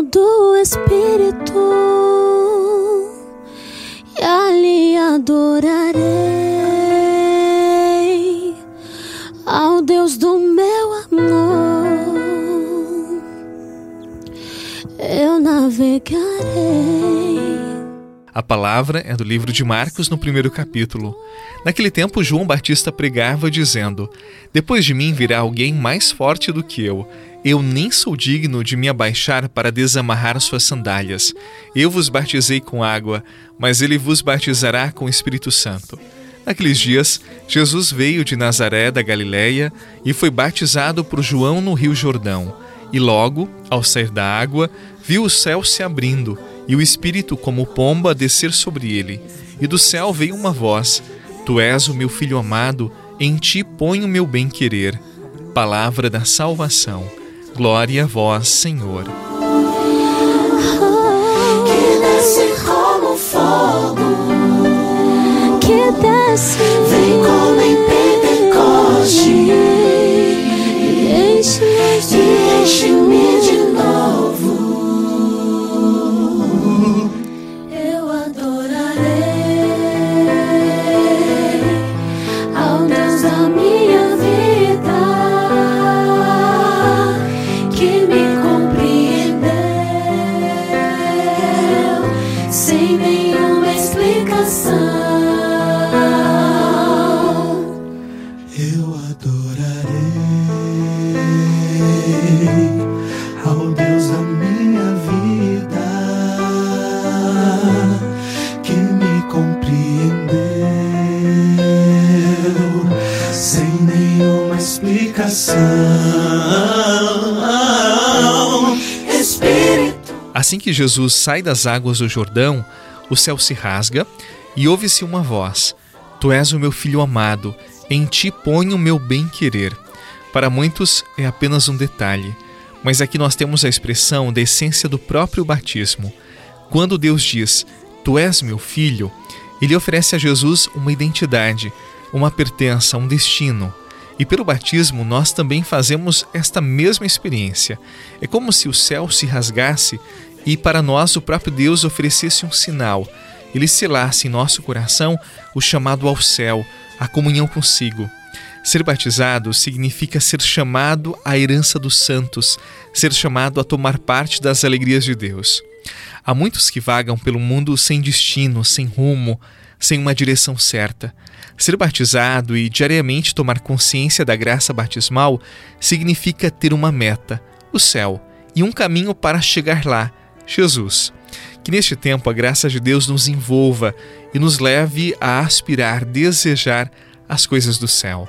batismo do Espírito, e ali adorarei ao Deus do meu amor, eu navegarei. A palavra é do livro de Marcos, no primeiro capítulo. Naquele tempo, João Batista pregava dizendo: "Depois de mim virá alguém mais forte do que eu. Eu nem sou digno de me abaixar para desamarrar suas sandálias. Eu vos batizei com água, mas ele vos batizará com o Espírito Santo." Naqueles dias, Jesus veio de Nazaré, da Galileia, e foi batizado por João no Rio Jordão. E logo, ao sair da água, viu o céu se abrindo e o Espírito como pomba descer sobre ele. E do céu veio uma voz: "Tu és o meu Filho amado, em ti ponho o meu bem-querer." Palavra da salvação. Glória a vós, Senhor. Que desce como fogo, que desce, vem como em Pentecoste. Enche-me de novo, eu adorarei ao Deus da minha vida, que me compreendeu sem nenhuma explicação, eu adorarei ao Deus da minha vida, que me compreendeu sem nenhuma explicação. Espírito. Assim que Jesus sai das águas do Jordão, o céu se rasga e ouve-se uma voz: "Tu és o meu Filho amado, em ti ponho o meu bem-querer." Para muitos é apenas um detalhe, mas aqui nós temos a expressão da essência do próprio batismo. Quando Deus diz: "Tu és meu filho", ele oferece a Jesus uma identidade, uma pertença, um destino. E pelo batismo nós também fazemos esta mesma experiência. É como se o céu se rasgasse e para nós o próprio Deus oferecesse um sinal. Ele selasse em nosso coração o chamado ao céu, a comunhão consigo. Ser batizado significa ser chamado à herança dos santos, ser chamado a tomar parte das alegrias de Deus. Há muitos que vagam pelo mundo sem destino, sem rumo, sem uma direção certa. Ser batizado e diariamente tomar consciência da graça batismal significa ter uma meta, o céu, e um caminho para chegar lá, Jesus. Que neste tempo a graça de Deus nos envolva e nos leve a aspirar, desejar as coisas do céu.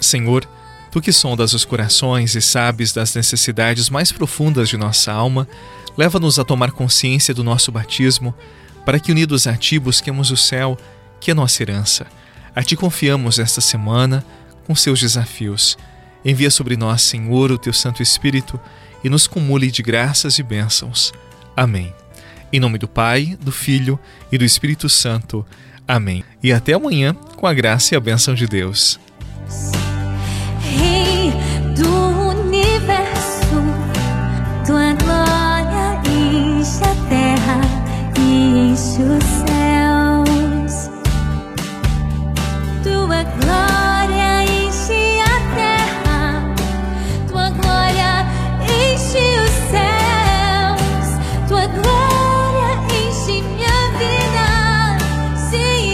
Senhor, Tu que sondas os corações e sabes das necessidades mais profundas de nossa alma, leva-nos a tomar consciência do nosso batismo, para que unidos a Ti busquemos o céu, que é nossa herança. A Ti confiamos esta semana com seus desafios. Envia sobre nós, Senhor, o Teu Santo Espírito e nos cumule de graças e bênçãos. Amém. Em nome do Pai, do Filho e do Espírito Santo. Amém. E até amanhã, com a graça e a bênção de Deus. Rei do universo, tua glória enche a terra e enche os céus. Tua glória enche a terra, tua glória enche os céus, tua glória enche minha vida, Senhor.